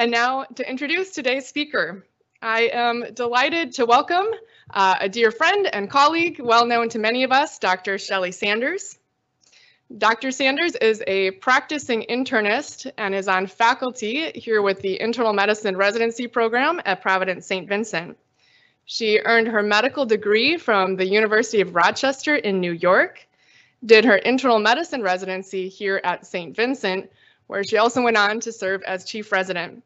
And now to introduce today's speaker. I am delighted to welcome a dear friend and colleague, well known to many of us, Dr. Shelley Sanders. Dr. Sanders is a practicing internist and is on faculty here with the Internal Medicine Residency Program at Providence St. Vincent. She earned her medical degree from the University of Rochester in New York, did her internal medicine residency here at St. Vincent, where she also went on to serve as chief resident.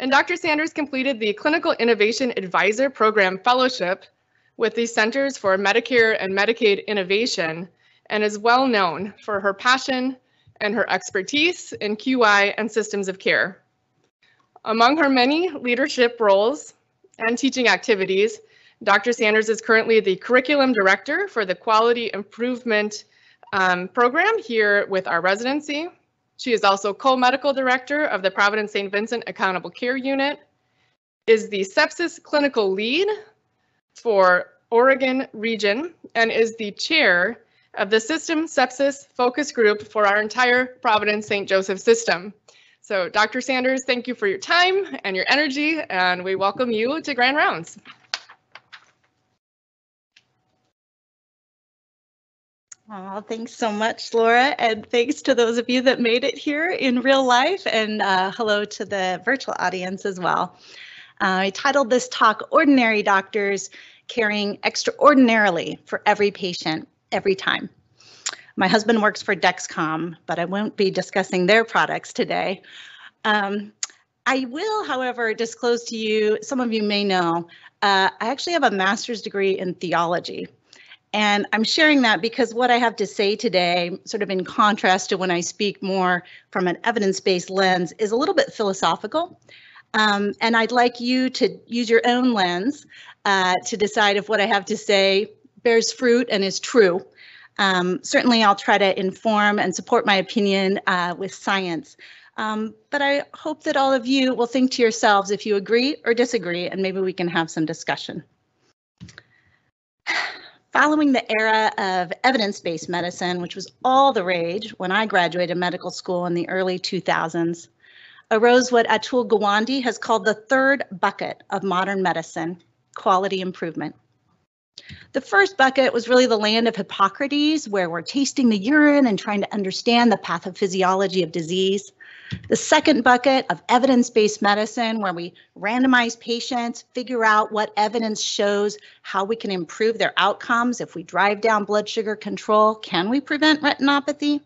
And Dr. Sanders completed the Clinical Innovation Advisor Program Fellowship with the Centers for Medicare and Medicaid Innovation, and is well known for her passion and her expertise in QI and systems of care. Among her many leadership roles and teaching activities, Dr. Sanders is currently the curriculum director for the Quality Improvement Program here with our residency. She is also co-medical director of the Providence St. Vincent Accountable Care Unit, is the sepsis clinical lead for Oregon region, and is the chair of the System Sepsis Focus Group for our entire Providence St. Joseph system. So Dr. Sanders, thank you for your time and your energy, and we welcome you to Grand Rounds. Oh, thanks so much, Laura, and thanks to those of you that made it here in real life, and hello to the virtual audience as well. I titled this talk, Ordinary Doctors Caring Extraordinarily for Every Patient, Every Time. My husband works for Dexcom, but I won't be discussing their products today. I will, however, disclose to you, some of you may know, I actually have a master's degree in theology. And I'm sharing that because what I have to say today, sort of in contrast to when I speak more from an evidence-based lens, is a little bit philosophical. And I'd like you to use your own lens to decide if what I have to say bears fruit and is true. Certainly, I'll try to inform and support my opinion with science. But I hope that all of you will think to yourselves if you agree or disagree, and maybe we can have some discussion. Following the era of evidence-based medicine, which was all the rage when I graduated medical school in the early 2000s, arose what Atul Gawande has called the third bucket of modern medicine, quality improvement. The first bucket was really the land of Hippocrates, where we're tasting the urine and trying to understand the pathophysiology of disease. The second bucket of evidence-based medicine, where we randomize patients, figure out what evidence shows how we can improve their outcomes. If we drive down blood sugar control, can we prevent retinopathy?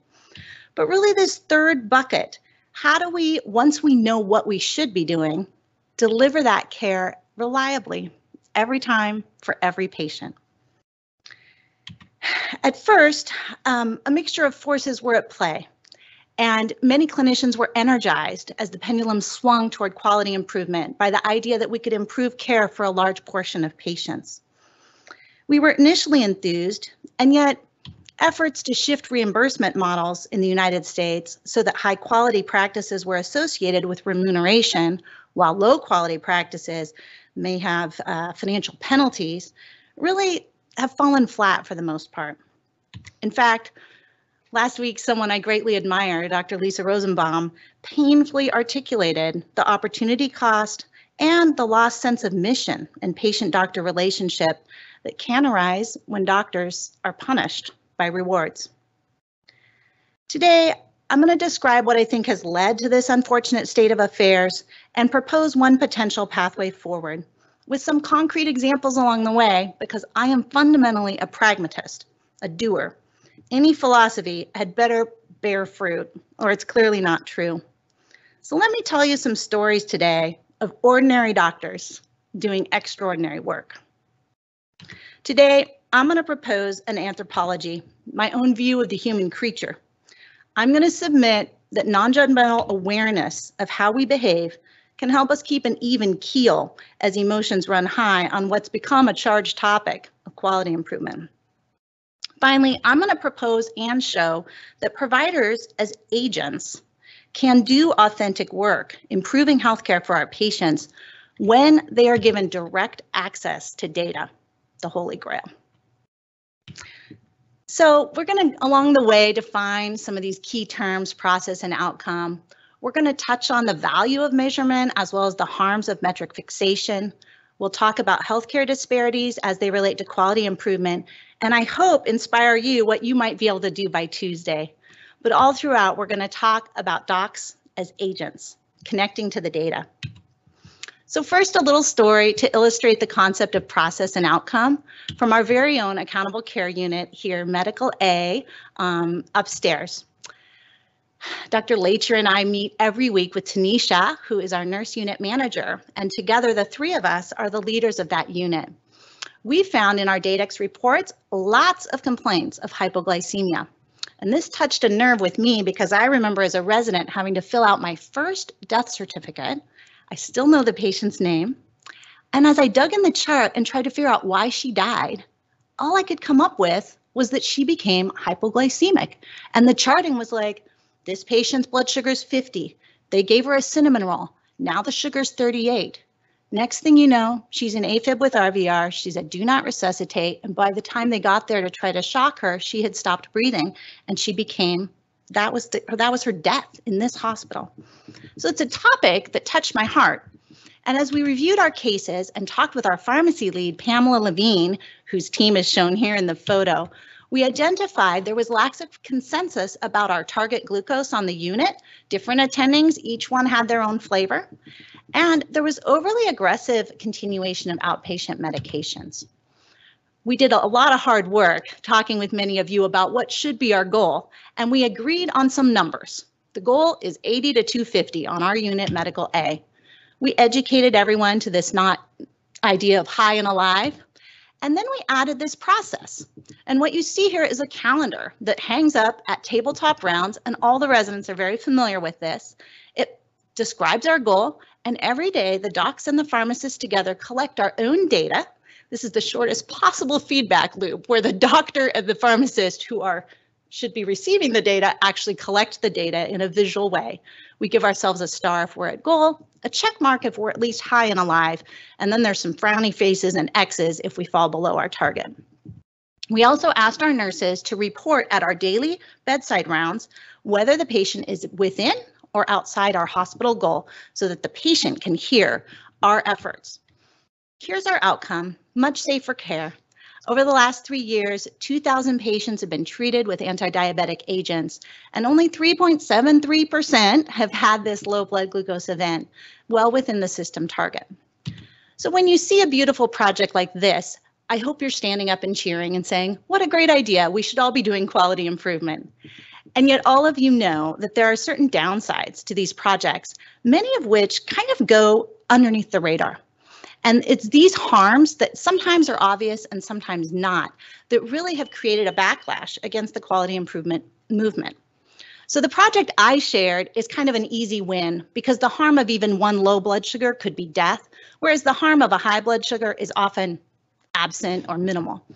But really this third bucket, how do we, once we know what we should be doing, deliver that care reliably every time for every patient? At first, a mixture of forces were at play. And many clinicians were energized as the pendulum swung toward quality improvement by the idea that we could improve care for a large portion of patients. We were initially enthused, and yet efforts to shift reimbursement models in the United States so that high quality practices were associated with remuneration, while low quality practices may have financial penalties, really have fallen flat for the most part. In fact, last week, someone I greatly admire, Dr. Lisa Rosenbaum, painfully articulated the opportunity cost and the lost sense of mission and patient-doctor relationship that can arise when doctors are punished by rewards. Today, I'm going to describe what I think has led to this unfortunate state of affairs and propose one potential pathway forward with some concrete examples along the way, because I am fundamentally a pragmatist, a doer. Any philosophy had better bear fruit, or it's clearly not true. So let me tell you some stories today of ordinary doctors doing extraordinary work. Today, I'm going to propose an anthropology, my own view of the human creature. I'm going to submit that non-judgmental awareness of how we behave can help us keep an even keel as emotions run high on what's become a charged topic of quality improvement. Finally, I'm going to propose and show that providers as agents can do authentic work, improving healthcare for our patients when they are given direct access to data, the Holy Grail. So we're going to, along the way, define some of these key terms, process and outcome. We're going to touch on the value of measurement as well as the harms of metric fixation. We'll talk about healthcare disparities as they relate to quality improvement, and I hope inspire you what you might be able to do by Tuesday. But all throughout, we're going to talk about docs as agents, connecting to the data. So first, a little story to illustrate the concept of process and outcome from our very own accountable care unit here, Medical A, upstairs. Dr. Leicher and I meet every week with Tanisha, who is our nurse unit manager, and together the three of us are the leaders of that unit. We found in our Datex reports lots of complaints of hypoglycemia. And this touched a nerve with me because I remember as a resident having to fill out my first death certificate. I still know the patient's name. And as I dug in the chart and tried to figure out why she died, all I could come up with was that she became hypoglycemic. And the charting was like, this patient's blood sugar is 50. They gave her a cinnamon roll. Now the sugar's 38. Next thing you know, she's in AFib with RVR. She's at do not resuscitate. And by the time they got there to try to shock her, she had stopped breathing and she became, that was her death in this hospital. So it's a topic that touched my heart. And as we reviewed our cases and talked with our pharmacy lead, Pamela Levine, whose team is shown here in the photo, we identified there was lack of consensus about our target glucose on the unit. Different attendings, each one had their own flavor. And there was overly aggressive continuation of outpatient medications. We did a lot of hard work talking with many of you about what should be our goal, and we agreed on some numbers. The goal is 80 to 250 on our unit, Medical A. We educated everyone to this idea of high and alive. And then we added this process. And what you see here is a calendar that hangs up at tabletop rounds, and all the residents are very familiar with this. It describes our goal, and every day the docs and the pharmacists together collect our own data. This is the shortest possible feedback loop where the doctor and the pharmacist who should be receiving the data actually collect the data in a visual way. We give ourselves a star if we're at goal, a check mark if we're at least high and alive, and then there's some frowny faces and X's if we fall below our target. We also asked our nurses to report at our daily bedside rounds whether the patient is within or outside our hospital goal so that the patient can hear our efforts. Here's our outcome, much safer care. Over the last 3 years, 2,000 patients have been treated with anti-diabetic agents, and only 3.73% have had this low blood glucose event, well within the system target. So when you see a beautiful project like this, I hope you're standing up and cheering and saying, what a great idea, we should all be doing quality improvement. And yet all of you know that there are certain downsides to these projects, many of which kind of go underneath the radar. And it's these harms that sometimes are obvious and sometimes not that really have created a backlash against the quality improvement movement. So the project I shared is kind of an easy win because the harm of even one low blood sugar could be death, whereas the harm of a high blood sugar is often absent or minimal.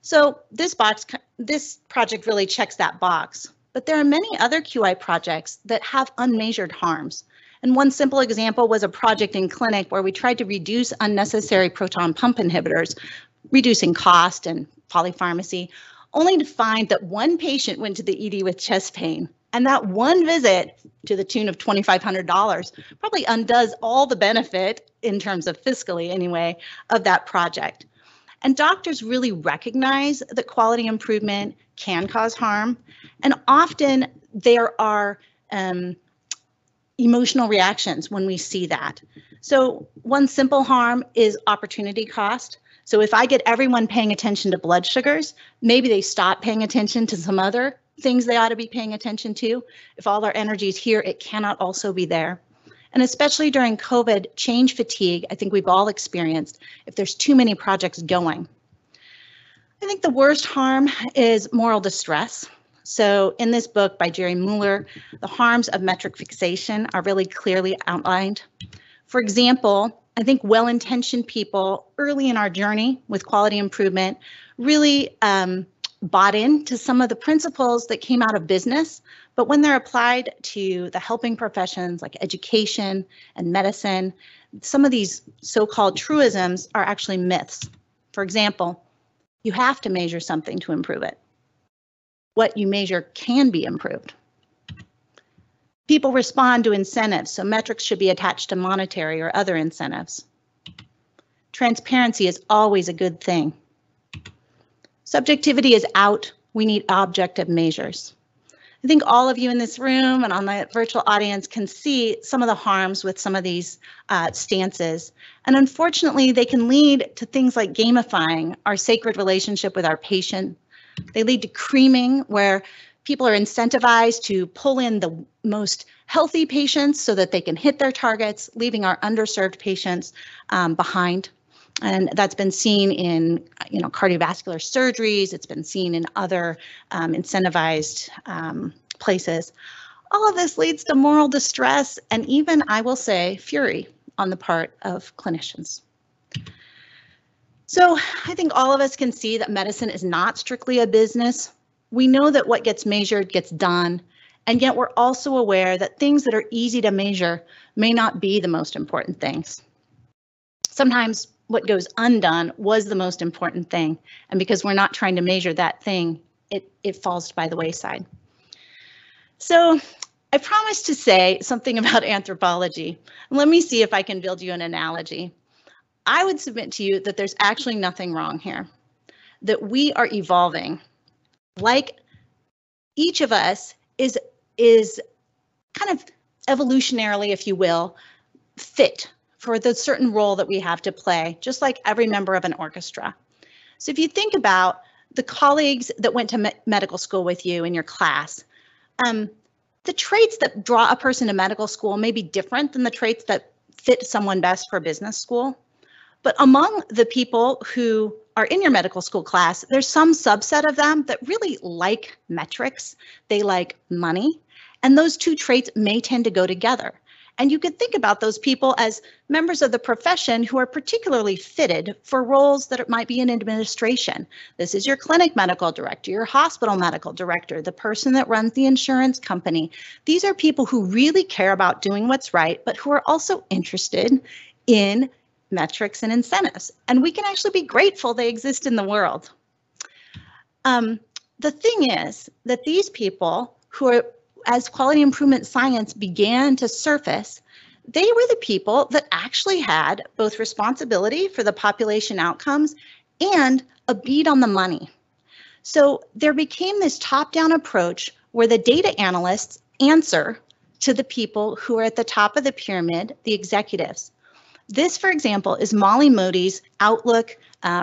So this project really checks that box, but there are many other QI projects that have unmeasured harms. And one simple example was a project in clinic where we tried to reduce unnecessary proton pump inhibitors, reducing cost and polypharmacy, only to find that one patient went to the ED with chest pain. And that one visit to the tune of $2,500 probably undoes all the benefit, in terms of fiscally anyway, of that project. And doctors really recognize that quality improvement can cause harm. And often there are emotional reactions when we see that. So one simple harm is opportunity cost. So if I get everyone paying attention to blood sugars, maybe they stop paying attention to some other things they ought to be paying attention to. If all our energy is here, it cannot also be there. And especially during COVID, change fatigue, I think we've all experienced if there's too many projects going. I think the worst harm is moral distress. So in this book by Jerry Mueller, the harms of metric fixation are really clearly outlined. For example, I think well-intentioned people early in our journey with quality improvement really bought into some of the principles that came out of business, but when they're applied to the helping professions like education and medicine, some of these so-called truisms are actually myths. For example, you have to measure something to improve it. What you measure can be improved. People respond to incentives, so metrics should be attached to monetary or other incentives. Transparency is always a good thing. Subjectivity is out. We need objective measures. I think all of you in this room and on the virtual audience can see some of the harms with some of these stances. And unfortunately, they can lead to things like gamifying our sacred relationship with our patient. They lead to creaming, where people are incentivized to pull in the most healthy patients so that they can hit their targets, leaving our underserved patients behind. And that's been seen in, cardiovascular surgeries. It's been seen in other incentivized places. All of this leads to moral distress and even, I will say, fury on the part of clinicians. So I think all of us can see that medicine is not strictly a business. We know that what gets measured gets done, and yet we're also aware that things that are easy to measure may not be the most important things. Sometimes what goes undone was the most important thing, and because we're not trying to measure that thing, it falls by the wayside. So I promised to say something about anthropology. Let me see if I can build you an analogy. I would submit to you that there's actually nothing wrong here, that we are evolving. Like each of us is kind of evolutionarily, if you will, fit for the certain role that we have to play, just like every member of an orchestra. So if you think about the colleagues that went to medical school with you in your class, the traits that draw a person to medical school may be different than the traits that fit someone best for business school. But among the people who are in your medical school class, there's some subset of them that really like metrics. They like money, and those two traits may tend to go together. And you could think about those people as members of the profession who are particularly fitted for roles that it might be in administration. This is your clinic medical director, your hospital medical director, the person that runs the insurance company. These are people who really care about doing what's right, but who are also interested in metrics and incentives. And we can actually be grateful they exist in the world. The thing is that these people who are, as quality improvement science began to surface, they were the people that actually had both responsibility for the population outcomes and a bead on the money. So there became this top-down approach where the data analysts answer to the people who are at the top of the pyramid, the executives. This, for example, is Molly Modi's Outlook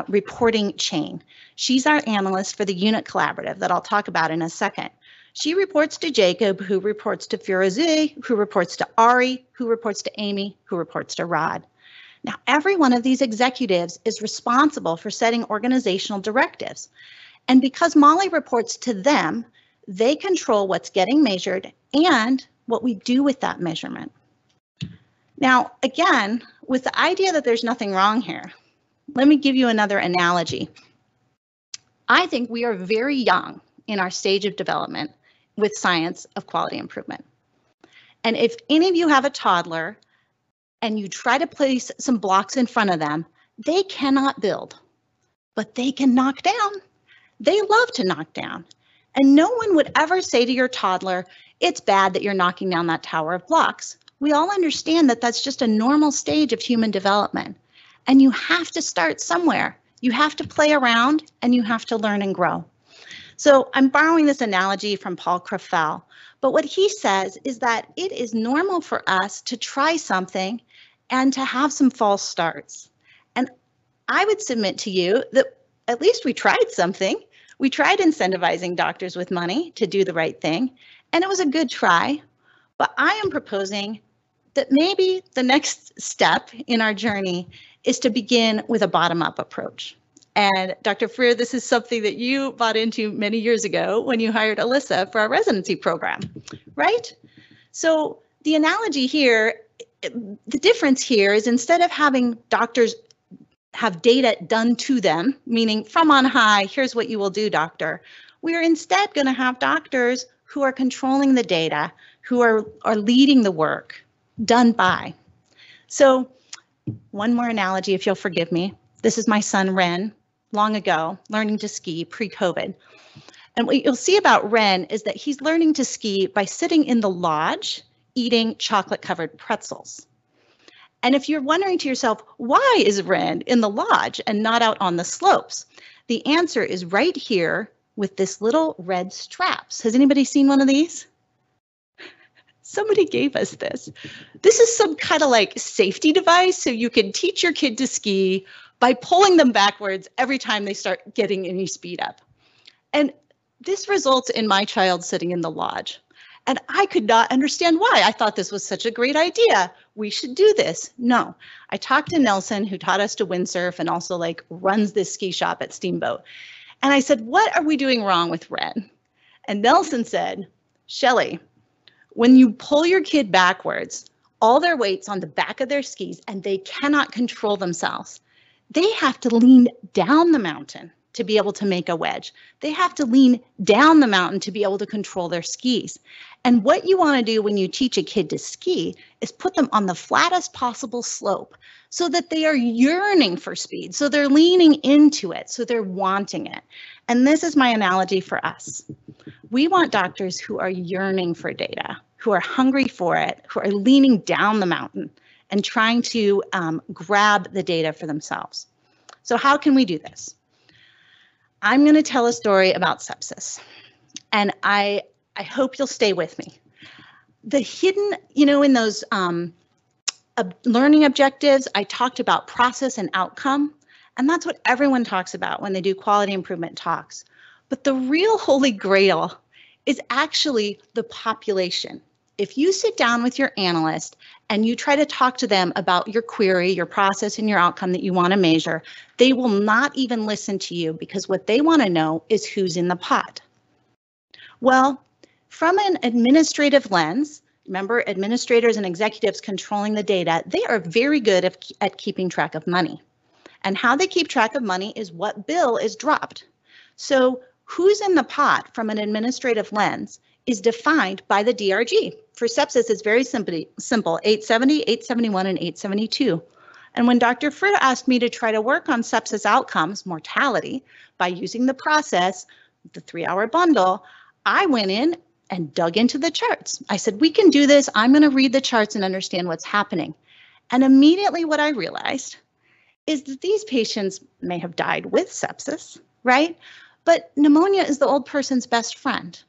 reporting chain. She's our analyst for the unit collaborative that I'll talk about in a second. She reports to Jacob, who reports to Firozi, who reports to Ari, who reports to Amy, who reports to Rod. Now, every one of these executives is responsible for setting organizational directives. And because Molly reports to them, they control what's getting measured and what we do with that measurement. Now, again, with the idea that there's nothing wrong here, let me give you another analogy. I think we are very young in our stage of development with science of quality improvement. And if any of you have a toddler and you try to place some blocks in front of them, they cannot build, but they can knock down. They love to knock down. And no one would ever say to your toddler, it's bad that you're knocking down that tower of blocks. We all understand that that's just a normal stage of human development, and you have to start somewhere. You have to play around and you have to learn and grow. So I'm borrowing this analogy from Paul Crefell, but what he says is that it is normal for us to try something and to have some false starts. And I would submit to you that at least we tried something. We tried incentivizing doctors with money to do the right thing, and it was a good try, but I am proposing that maybe the next step in our journey is to begin with a bottom-up approach. And Dr. Freer, this is something that you bought into many years ago when you hired Alyssa for our residency program, right? So the analogy here, the difference here is instead of having doctors have data done to them, meaning from on high, here's what you will do, doctor, we are instead going to have doctors who are controlling the data, who are leading the work done by. So one more analogy, if you'll forgive me. This is my son, Ren, long ago, learning to ski pre-COVID. And what you'll see about Ren is that he's learning to ski by sitting in the lodge eating chocolate-covered pretzels. And if you're wondering to yourself, why is Ren in the lodge and not out on the slopes? The answer is right here with this little red straps. Has anybody seen one of these? Somebody gave us this. This is some kind of like safety device, so you can teach your kid to ski by pulling them backwards every time they start getting any speed up. And this results in my child sitting in the lodge. And I could not understand why. I thought this was such a great idea. We should do this. No, I talked to Nelson, who taught us to windsurf and also like runs this ski shop at Steamboat. And I said, what are we doing wrong with Ren? And Nelson said, Shelley, when you pull your kid backwards, all their weight's on the back of their skis and they cannot control themselves. They have to lean down the mountain to be able to make a wedge. They have to lean down the mountain to be able to control their skis. And what you want to do when you teach a kid to ski is put them on the flattest possible slope so that they are yearning for speed, so they're leaning into it, so they're wanting it. And this is my analogy for us. We want doctors who are yearning for data, who are hungry for it, who are leaning down the mountain and trying to grab the data for themselves. So how can we do this? I'm going to tell a story about sepsis, and I hope you'll stay with me. The hidden, you know, in those learning objectives, I talked about process and outcome, and that's what everyone talks about when they do quality improvement talks. But the real holy grail is actually the population. If you sit down with your analyst and you try to talk to them about your query, your process, and your outcome that you want to measure, they will not even listen to you because what they want to know is who's in the pot. Well, from an administrative lens, remember administrators and executives controlling the data, they are very good at keeping track of money. And how they keep track of money is what bill is dropped. So who's in the pot from an administrative lens is defined by the DRG. For sepsis, it's very simple, 870, 871, and 872. And when Dr. Freer asked me to try to work on sepsis outcomes, mortality, by using the process, the 3-hour bundle, I went in and dug into the charts. I said, we can do this. I'm going to read the charts and understand what's happening. And immediately what I realized is that these patients may have died with sepsis, right? But pneumonia is the old person's best friend.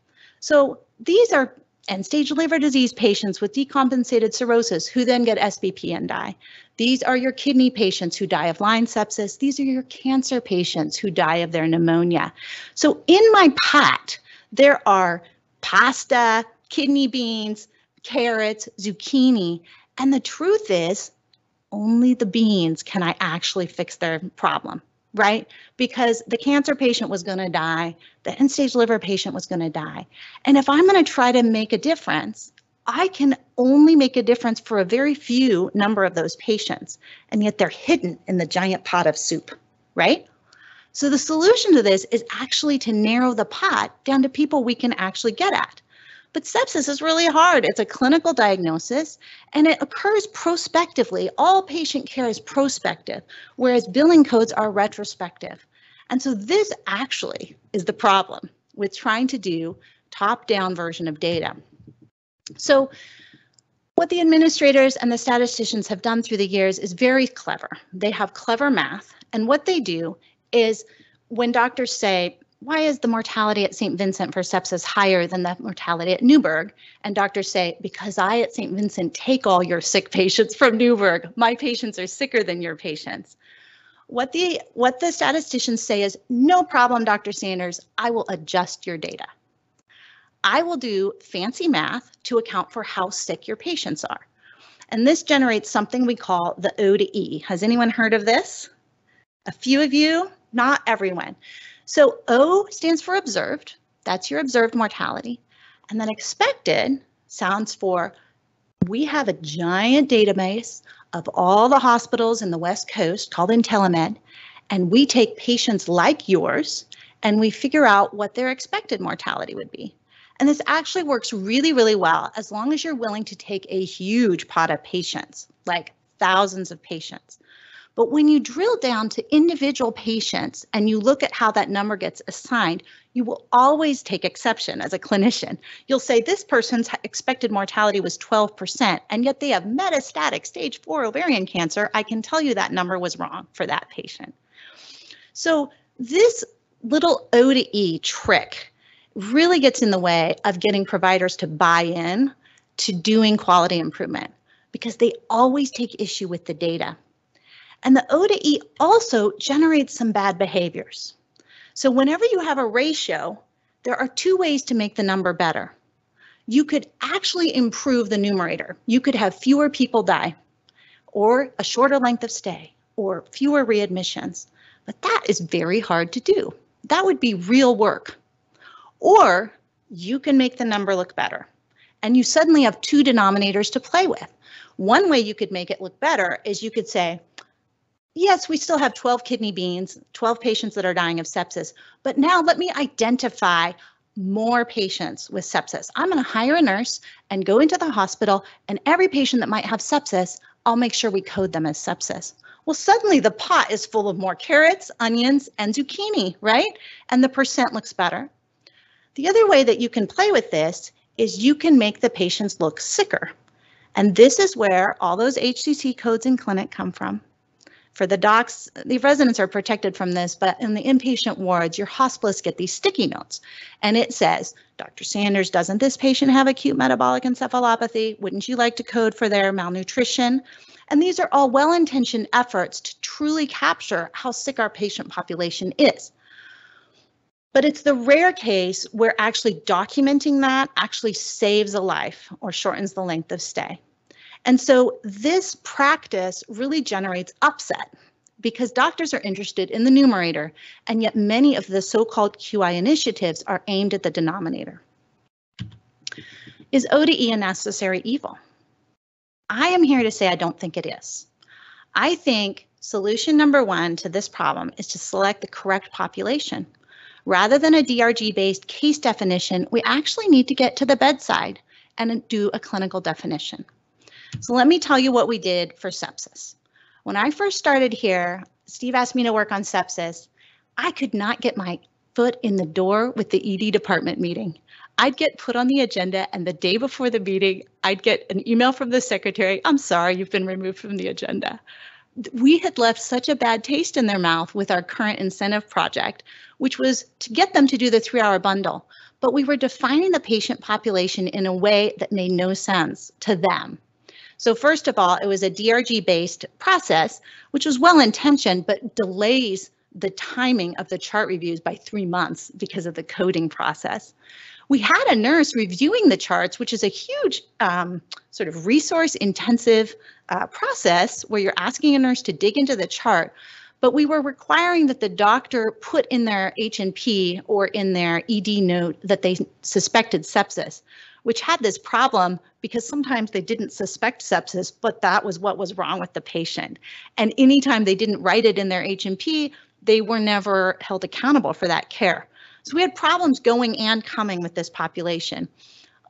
So these are end-stage liver disease patients with decompensated cirrhosis who then get SBP and die. These are your kidney patients who die of Lyme sepsis. These are your cancer patients who die of their pneumonia. So in my pot, there are pasta, kidney beans, carrots, zucchini, and the truth is only the beans can I actually fix their problem, right? Because the cancer patient was going to die, the end-stage liver patient was going to die. And if I'm going to try to make a difference, I can only make a difference for a very few number of those patients, and yet they're hidden in the giant pot of soup, right? So the solution to this is actually to narrow the pot down to people we can actually get at. But sepsis is really hard. It's a clinical diagnosis, and it occurs prospectively. All patient care is prospective, whereas billing codes are retrospective. And so this actually is the problem with trying to do top-down version of data. So what the administrators and the statisticians have done through the years is very clever. They have clever math, and what they do is when doctors say, why is the mortality at St. Vincent for sepsis higher than the mortality at Newburgh? And doctors say, because I at St. Vincent take all your sick patients from Newburgh. My patients are sicker than your patients. What the statisticians say is, no problem, Dr. Sanders, I will adjust your data. I will do fancy math to account for how sick your patients are. And this generates something we call the O to E. Has anyone heard of this? A few of you, not everyone. So O stands for observed, that's your observed mortality. And then expected sounds for, we have a giant database of all the hospitals in the West Coast called IntelliMed, and we take patients like yours and we figure out what their expected mortality would be. And this actually works really, really well as long as you're willing to take a huge pot of patients, like thousands of patients. But when you drill down to individual patients and you look at how that number gets assigned, you will always take exception as a clinician. You'll say this person's expected mortality was 12%, and yet they have metastatic stage 4 ovarian cancer. I can tell you that number was wrong for that patient. So this little O to E trick really gets in the way of getting providers to buy in to doing quality improvement, because they always take issue with the data. And the O to E also generates some bad behaviors. So whenever you have a ratio, there are two ways to make the number better. You could actually improve the numerator. You could have fewer people die, or a shorter length of stay, or fewer readmissions. But that is very hard to do. That would be real work. Or you can make the number look better, and you suddenly have two denominators to play with. One way you could make it look better is you could say, yes, we still have 12 kidney beans, 12 patients that are dying of sepsis, but now let me identify more patients with sepsis. I'm going to hire a nurse and go into the hospital, and every patient that might have sepsis, I'll make sure we code them as sepsis. Well, suddenly the pot is full of more carrots, onions, and zucchini, right? And the percent looks better. The other way that you can play with this is you can make the patients look sicker. And this is where all those HCC codes in clinic come from. For the docs, the residents are protected from this, but in the inpatient wards, your hospitalists get these sticky notes. And it says, Dr. Sanders, doesn't this patient have acute metabolic encephalopathy? Wouldn't you like to code for their malnutrition? And these are all well-intentioned efforts to truly capture how sick our patient population is. But it's the rare case where actually documenting that actually saves a life or shortens the length of stay. And so this practice really generates upset, because doctors are interested in the numerator, and yet many of the so-called QI initiatives are aimed at the denominator. Is O to E a necessary evil? I am here to say I don't think it is. I think solution number one to this problem is to select the correct population. Rather than a DRG-based case definition, we actually need to get to the bedside and do a clinical definition. So let me tell you what we did for sepsis. When I first started here, Steve asked me to work on sepsis. I could not get my foot in the door with the ED department meeting. I'd get put on the agenda, and the day before the meeting, I'd get an email from the secretary, "I'm sorry, you've been removed from the agenda." We had left such a bad taste in their mouth with our current incentive project, which was to get them to do the 3-hour bundle. But we were defining the patient population in a way that made no sense to them. So first of all, it was a DRG-based process, which was well-intentioned, but delays the timing of the chart reviews by 3 months because of the coding process. We had a nurse reviewing the charts, which is a huge sort of resource-intensive process where you're asking a nurse to dig into the chart, but we were requiring that the doctor put in their H&P or in their ED note that they suspected sepsis, which had this problem because sometimes they didn't suspect sepsis, but that was what was wrong with the patient. And anytime they didn't write it in their H&P, they were never held accountable for that care. So we had problems going and coming with this population.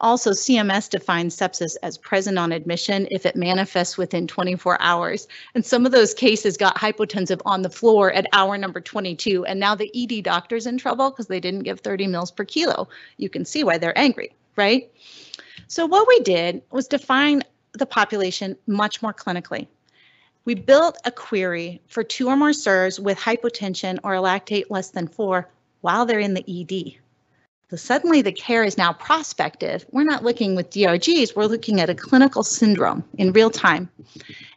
Also, CMS defines sepsis as present on admission if it manifests within 24 hours. And some of those cases got hypotensive on the floor at hour number 22. And now the ED doctor's in trouble because they didn't give 30 mils per kilo. You can see why they're angry, right? So what we did was define the population much more clinically. We built a query for 2 or more SIRS with hypotension or a lactate less than 4 while they're in the ED. So suddenly the care is now prospective. We're not looking with DRGs, we're looking at a clinical syndrome in real time.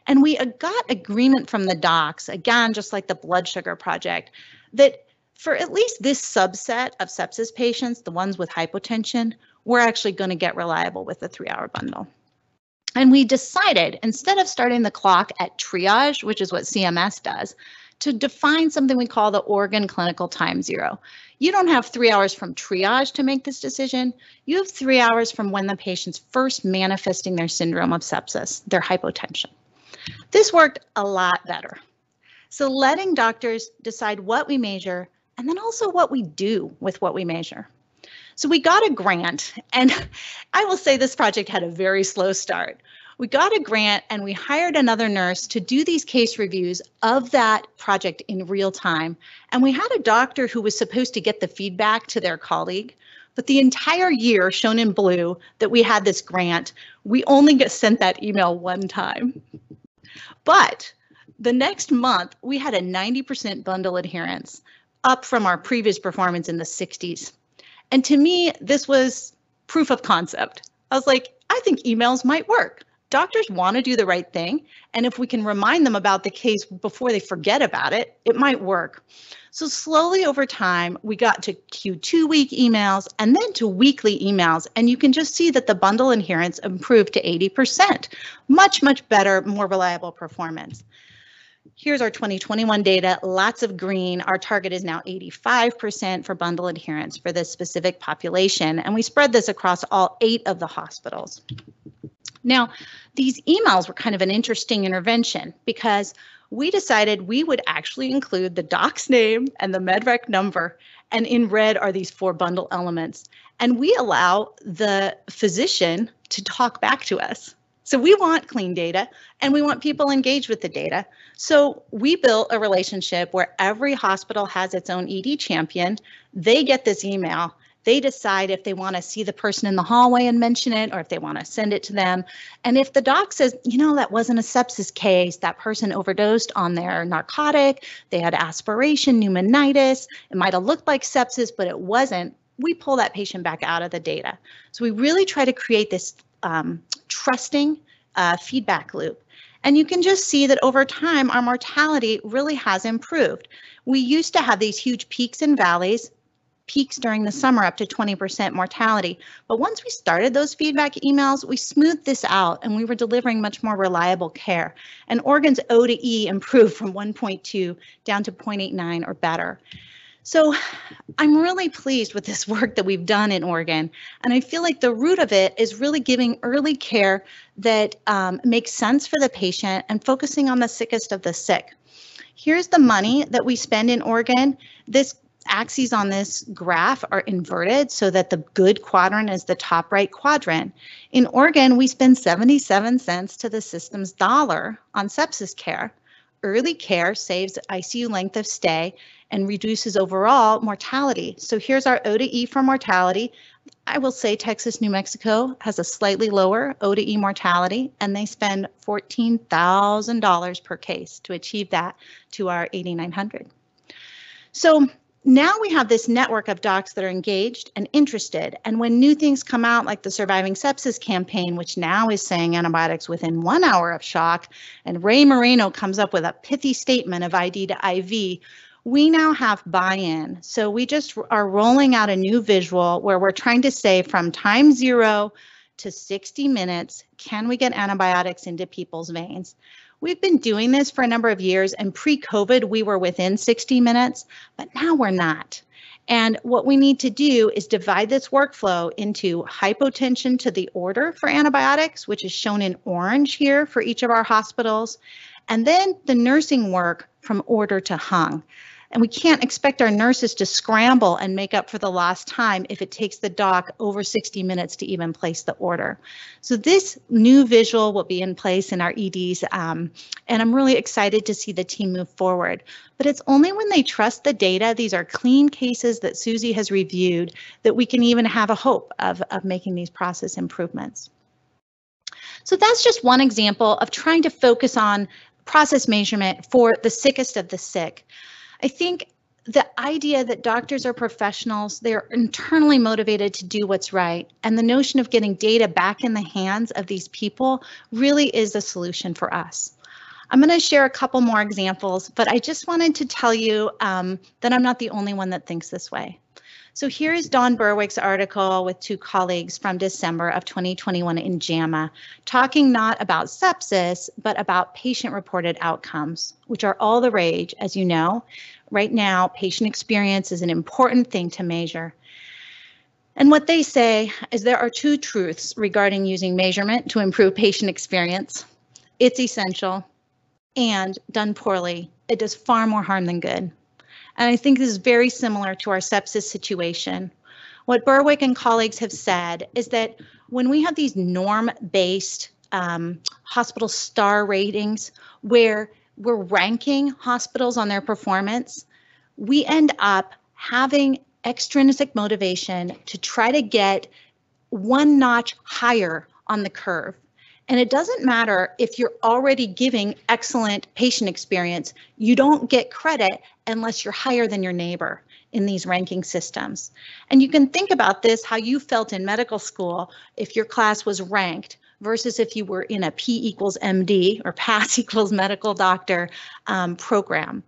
And we got agreement from the docs, again, just like the blood sugar project, that for at least this subset of sepsis patients, the ones with hypotension, we're actually going to get reliable with the 3-hour bundle. And we decided, instead of starting the clock at triage, which is what CMS does, to define something we call the organ clinical time zero. You don't have 3 hours from triage to make this decision. You have 3 hours from when the patient's first manifesting their syndrome of sepsis, their hypotension. This worked a lot better. So letting doctors decide what we measure and then also what we do with what we measure. So we got a grant, and I will say this project had a very slow start. We got a grant and we hired another nurse to do these case reviews of that project in real time. And we had a doctor who was supposed to get the feedback to their colleague, but the entire year, shown in blue, that we had this grant, we only got sent that email one time. But the next month, we had a 90% bundle adherence, up from our previous performance in the 60s. And to me, this was proof of concept. I was like, I think emails might work. Doctors want to do the right thing, and if we can remind them about the case before they forget about it, it might work. So slowly over time, we got to Q2 week emails and then to weekly emails, and you can just see that the bundle adherence improved to 80%. Much, much better, more reliable performance. Here's our 2021 data, lots of green. Our target is now 85% for bundle adherence for this specific population, and we spread this across all 8 of the hospitals. Now, these emails were kind of an interesting intervention because we decided we would actually include the doc's name and the MedRec number, and in red are these 4 bundle elements, and we allow the physician to talk back to us. So we want clean data and we want people engaged with the data. So we built a relationship where every hospital has its own ED champion. They get this email. They decide if they want to see the person in the hallway and mention it, or if they want to send it to them. And if the doc says, you know, that wasn't a sepsis case, that person overdosed on their narcotic, they had aspiration, pneumonitis, it might have looked like sepsis, but it wasn't, we pull that patient back out of the data. So we really try to create this trusting feedback loop. And you can just see that over time, our mortality really has improved. We used to have these huge peaks and valleys, peaks during the summer up to 20% mortality. But once we started those feedback emails, we smoothed this out and we were delivering much more reliable care. And Oregon's O to E improved from 1.2 down to 0.89 or better. So I'm really pleased with this work that we've done in Oregon, and I feel like the root of it is really giving early care that makes sense for the patient and focusing on the sickest of the sick. Here's the money that we spend in Oregon. This axes on this graph are inverted so that the good quadrant is the top right quadrant. In Oregon, we spend 77 cents to the system's dollar on sepsis care. Early care saves ICU length of stay and reduces overall mortality. So here's our O to E for mortality. I will say Texas, New Mexico has a slightly lower O to E mortality, and they spend $14,000 per case to achieve that to our 8,900. So now we have this network of docs that are engaged and interested, and when new things come out like the Surviving Sepsis Campaign, which now is saying antibiotics within 1 hour of shock, and Ray Moreno comes up with a pithy statement of ID to IV, we now have buy-in. So we just are rolling out a new visual where we're trying to say from time 0 to 60 minutes, can we get antibiotics into people's veins? We've been doing this for a number of years, and pre-COVID we were within 60 minutes, but now we're not. And what we need to do is divide this workflow into hypotension to the order for antibiotics, which is shown in orange here for each of our hospitals, and then the nursing work from order to hung. And we can't expect our nurses to scramble and make up for the lost time if it takes the doc over 60 minutes to even place the order. So this new visual will be in place in our EDs, and I'm really excited to see the team move forward. But it's only when they trust the data, these are clean cases that Susie has reviewed, that we can even have a hope of making these process improvements. So that's just one example of trying to focus on process measurement for the sickest of the sick. I think the idea that doctors are professionals, they're internally motivated to do what's right, and the notion of getting data back in the hands of these people really is a solution for us. I'm going to share a couple more examples, but I just wanted to tell you that I'm not the only one that thinks this way. So here is Don Berwick's article with 2 colleagues from December of 2021 in JAMA, talking not about sepsis, but about patient-reported outcomes, which are all the rage, as you know. Right now, patient experience is an important thing to measure. And what they say is there are 2 truths regarding using measurement to improve patient experience. It's essential, and done poorly, it does far more harm than good. And I think this is very similar to our sepsis situation. What Berwick and colleagues have said is that when we have these norm-based hospital star ratings, where we're ranking hospitals on their performance, we end up having extrinsic motivation to try to get one notch higher on the curve. And it doesn't matter if you're already giving excellent patient experience, you don't get credit unless you're higher than your neighbor in these ranking systems. And you can think about this, how you felt in medical school if your class was ranked versus if you were in a P=MD or Pass=Medical Doctor program.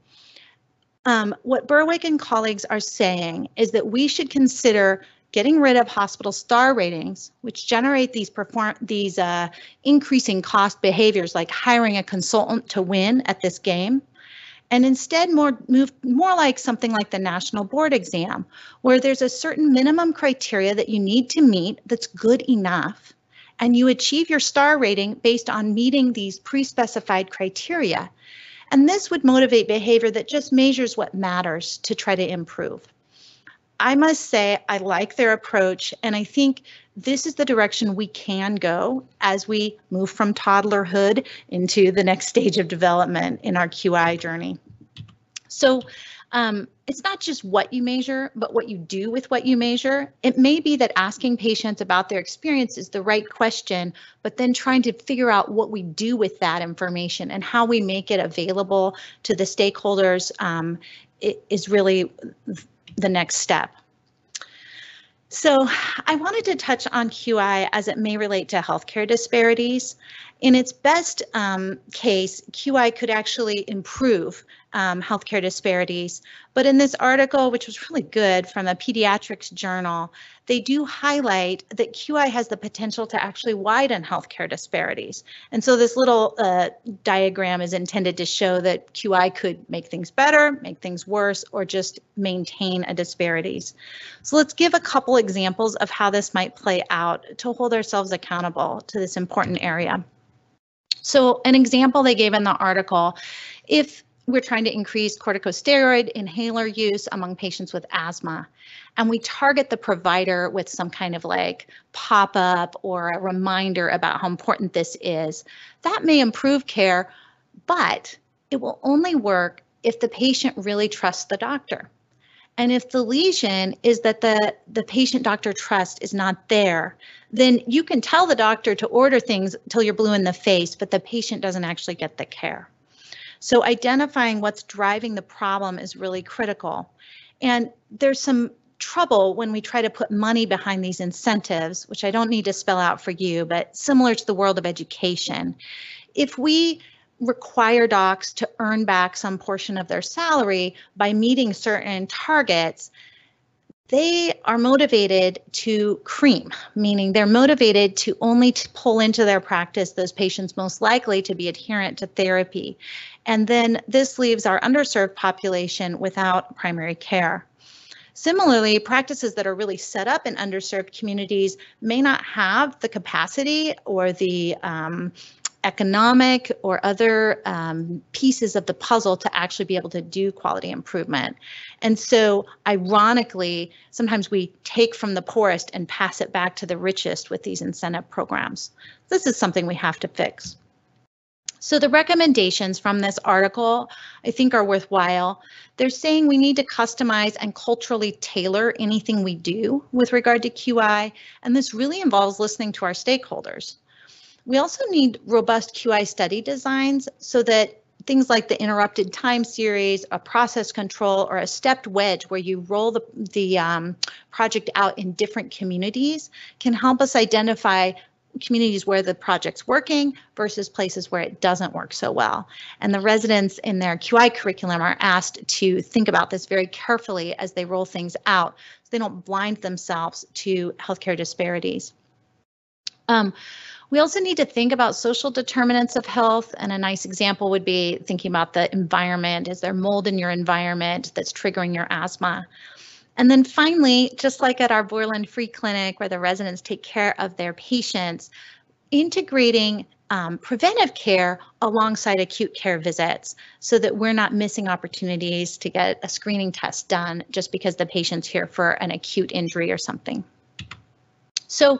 What Berwick and colleagues are saying is that we should consider getting rid of hospital star ratings, which generate these increasing cost behaviors like hiring a consultant to win at this game, and instead move more like something like the National Board Exam, where there's a certain minimum criteria that you need to meet that's good enough, and you achieve your star rating based on meeting these pre-specified criteria. And this would motivate behavior that just measures what matters to try to improve. I must say I like their approach, and I think this is the direction we can go as we move from toddlerhood into the next stage of development in our QI journey. So it's not just what you measure, but what you do with what you measure. It may be that asking patients about their experience is the right question, but then trying to figure out what we do with that information and how we make it available to the stakeholders is really the next step. So I wanted to touch on QI as it may relate to healthcare disparities. In its best case, QI could actually improve healthcare disparities. But in this article, which was really good from a pediatrics journal, they do highlight that QI has the potential to actually widen healthcare disparities. And so this little diagram is intended to show that QI could make things better, make things worse, or just maintain a disparities. So let's give a couple examples of how this might play out to hold ourselves accountable to this important area. So an example they gave in the article, if we're trying to increase corticosteroid inhaler use among patients with asthma, and we target the provider with some kind of like pop-up or a reminder about how important this is, that may improve care, but it will only work if the patient really trusts the doctor. And if the lesion is that the patient-doctor trust is not there, then you can tell the doctor to order things till you're blue in the face, but the patient doesn't actually get the care. So identifying what's driving the problem is really critical. And there's some trouble when we try to put money behind these incentives, which I don't need to spell out for you, but similar to the world of education. If we require docs to earn back some portion of their salary by meeting certain targets, they are motivated to cream, meaning they're motivated to only to pull into their practice those patients most likely to be adherent to therapy. And then this leaves our underserved population without primary care. Similarly, practices that are really set up in underserved communities may not have the capacity or the economic or other pieces of the puzzle to actually be able to do quality improvement. And so ironically, sometimes we take from the poorest and pass it back to the richest with these incentive programs. This is something we have to fix. So the recommendations from this article, I think, are worthwhile. They're saying we need to customize and culturally tailor anything we do with regard to QI, and this really involves listening to our stakeholders. We also need robust QI study designs so that things like the interrupted time series, a process control, or a stepped wedge where you roll the project out in different communities can help us identify communities where the project's working versus places where it doesn't work so well. And the residents in their QI curriculum are asked to think about this very carefully as they roll things out so they don't blind themselves to healthcare disparities. We also need to think about social determinants of health, and a nice example would be thinking about the environment. Is there mold in your environment that's triggering your asthma? And then finally, just like at our Borland Free Clinic where the residents take care of their patients, integrating preventive care alongside acute care visits so that we're not missing opportunities to get a screening test done just because the patient's here for an acute injury or something. So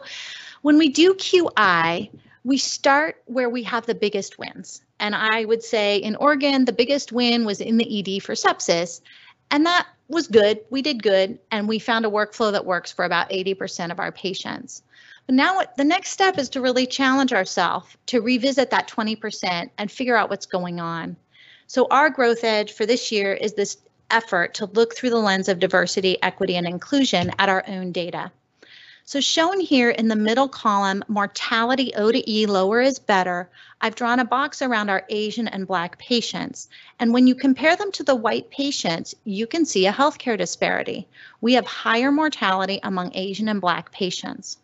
when we do QI, we start where we have the biggest wins. And I would say in Oregon, the biggest win was in the ED for sepsis. And that was good. We did good. And we found a workflow that works for about 80% of our patients. But now the next step is to really challenge ourselves to revisit that 20% and figure out what's going on. So our growth edge for this year is this effort to look through the lens of diversity, equity, and inclusion at our own data. So shown here in the middle column, mortality O to E, lower is better. I've drawn a box around our Asian and Black patients. And when you compare them to the white patients, you can see a healthcare disparity. We have higher mortality among Asian and Black patients.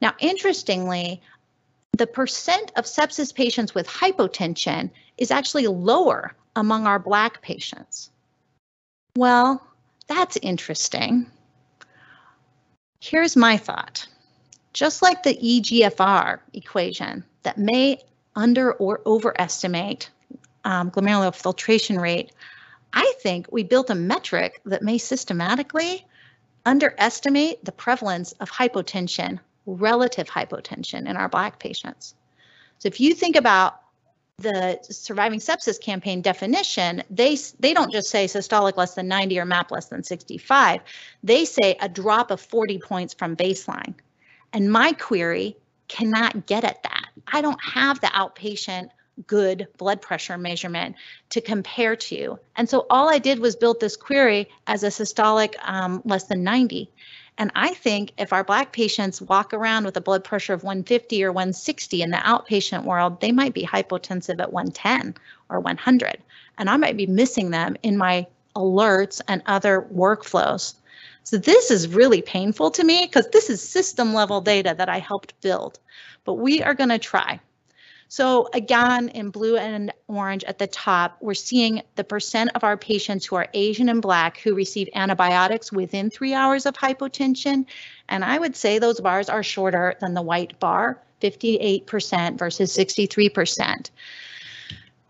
Now, interestingly, the percent of sepsis patients with hypotension is actually lower among our Black patients. Well, that's interesting. Here's my thought. Just like the eGFR equation that may under or overestimate glomerular filtration rate, I think we built a metric that may systematically underestimate the prevalence of hypotension, relative hypotension in our Black patients. So if you think about the Surviving Sepsis Campaign definition, they don't just say systolic less than 90 or MAP less than 65. They say a drop of 40 points from baseline. And my query cannot get at that. I don't have the outpatient good blood pressure measurement to compare to. And so all I did was build this query as a systolic less than 90. And I think if our Black patients walk around with a blood pressure of 150 or 160 in the outpatient world, they might be hypotensive at 110 or 100. And I might be missing them in my alerts and other workflows. So this is really painful to me because this is system level data that I helped build, but we are going to try. So again, in blue and orange at the top, we're seeing the percent of our patients who are Asian and Black who receive antibiotics within 3 hours of hypotension. And I would say those bars are shorter than the white bar, 58% versus 63%.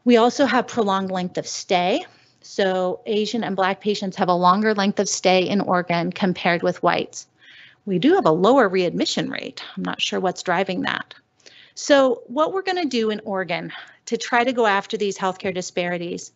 We also have prolonged length of stay. So Asian and Black patients have a longer length of stay in Oregon compared with whites. We do have a lower readmission rate. I'm not sure what's driving that. So what we're going to do in Oregon to try to go after these healthcare disparities,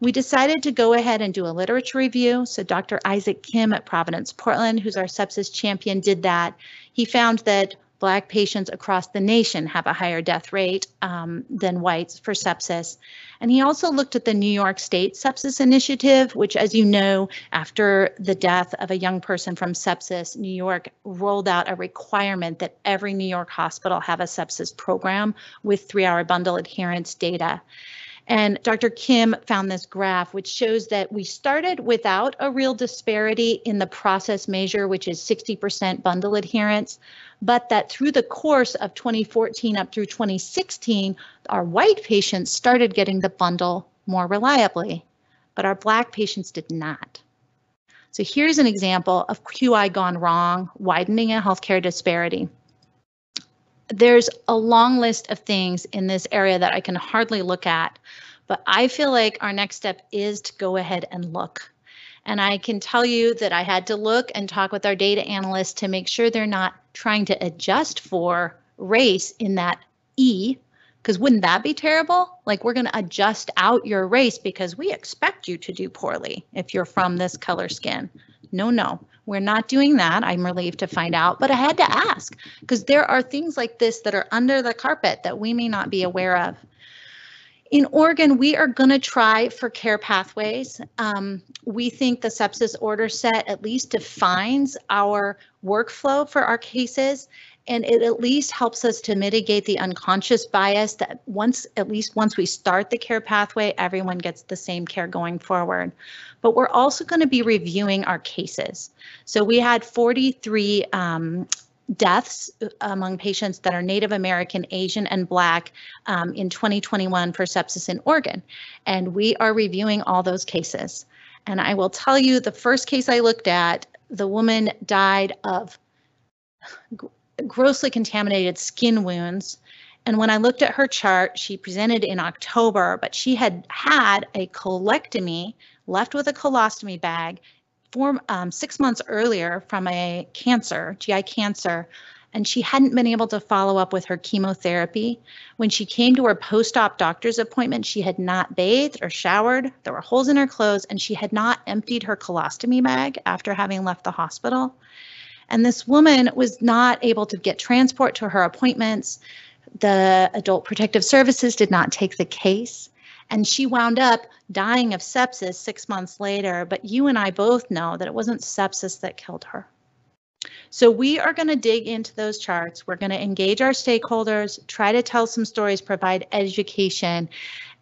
we decided to go ahead and do a literature review. So Dr. Isaac Kim at Providence Portland, who's our sepsis champion, did that. He found that Black patients across the nation have a higher death rate than whites for sepsis. And he also looked at the New York State Sepsis Initiative, which, as you know, after the death of a young person from sepsis, New York rolled out a requirement that every New York hospital have a sepsis program with 3-hour bundle adherence data. And Dr. Kim found this graph, which shows that we started without a real disparity in the process measure, which is 60% bundle adherence, but that through the course of 2014 up through 2016, our white patients started getting the bundle more reliably, but our Black patients did not. So here's an example of QI gone wrong, widening a healthcare disparity. There's a long list of things in this area that I can hardly look at, but I feel like our next step is to go ahead and look. And I can tell you that I had to look and talk with our data analysts to make sure they're not trying to adjust for race in that E, because wouldn't that be terrible? Like, we're going to adjust out your race because we expect you to do poorly if you're from this color skin. No, no, we're not doing that. I'm relieved to find out, but I had to ask because there are things like this that are under the carpet that we may not be aware of. In Oregon, we are going to try for care pathways. We think the sepsis order set at least defines our workflow for our cases, and it at least helps us to mitigate the unconscious bias that at least once we start the care pathway, everyone gets the same care going forward. But we're also going to be reviewing our cases. So we had 43 deaths among patients that are Native American, Asian, and Black in 2021 for sepsis in Oregon. And we are reviewing all those cases. And I will tell you, the first case I looked at, the woman died of grossly contaminated skin wounds. And when I looked at her chart, she presented in October, but she had had a colectomy, left with a colostomy bag 6 months earlier from a cancer, GI cancer, and she hadn't been able to follow up with her chemotherapy. When she came to her post-op doctor's appointment, she had not bathed or showered. There were holes in her clothes, and she had not emptied her colostomy bag after having left the hospital. And this woman was not able to get transport to her appointments. The Adult Protective Services did not take the case. And she wound up dying of sepsis 6 months later, but you and I both know that it wasn't sepsis that killed her. So we are going to dig into those charts. We're going to engage our stakeholders, try to tell some stories, provide education.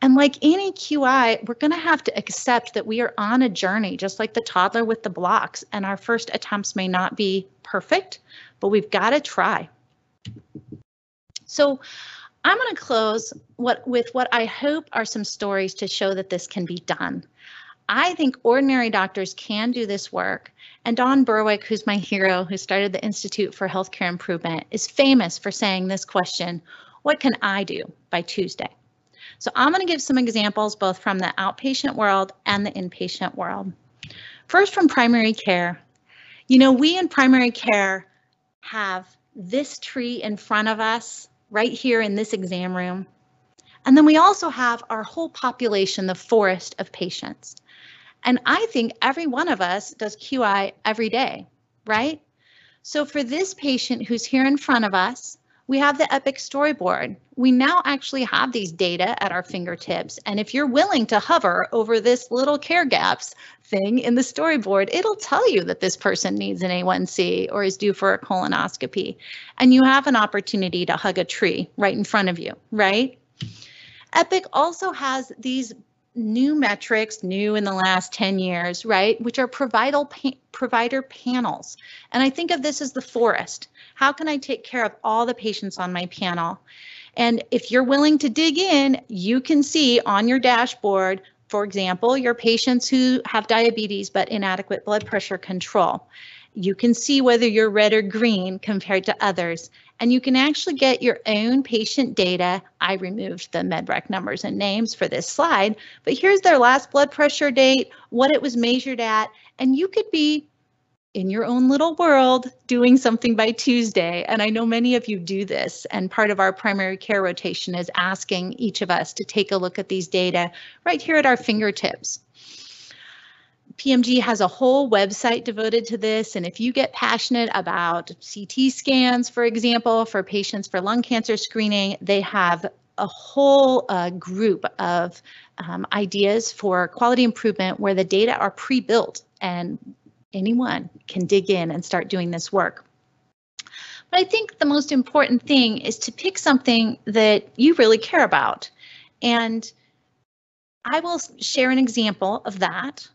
And like any QI, we're going to have to accept that we are on a journey, just like the toddler with the blocks, and our first attempts may not be perfect, but we've got to try. So I'm going to close with what I hope are some stories to show that this can be done. I think ordinary doctors can do this work, and Don Berwick, who's my hero, who started the Institute for Healthcare Improvement, is famous for saying this question, what can I do by Tuesday? So I'm going to give some examples both from the outpatient world and the inpatient world. First, from primary care. You know, we in primary care have this tree in front of us, right here in this exam room. And then we also have our whole population, the forest of patients. And I think every one of us does QI every day, right? So for this patient who's here in front of us, we have the Epic storyboard. We now actually have these data at our fingertips. And if you're willing to hover over this little care gaps thing in the storyboard, it'll tell you that this person needs an A1C or is due for a colonoscopy. And you have an opportunity to hug a tree right in front of you, right? Epic also has these new metrics, new in the last 10 years, right, which are provider panels. And I think of this as the forest. How can I take care of all the patients on my panel? And if you're willing to dig in, you can see on your dashboard, for example, your patients who have diabetes but inadequate blood pressure control. You can see whether you're red or green compared to others, and you can actually get your own patient data. I removed the MedRec numbers and names for this slide, but here's their last blood pressure date, what it was measured at, and you could be in your own little world doing something by Tuesday. And I know many of you do this, and part of our primary care rotation is asking each of us to take a look at these data right here at our fingertips. PMG has a whole website devoted to this, and if you get passionate about CT scans, for example, for patients for lung cancer screening, they have a whole group of ideas for quality improvement where the data are pre-built and anyone can dig in and start doing this work. But I think the most important thing is to pick something that you really care about, and I will share an example of that.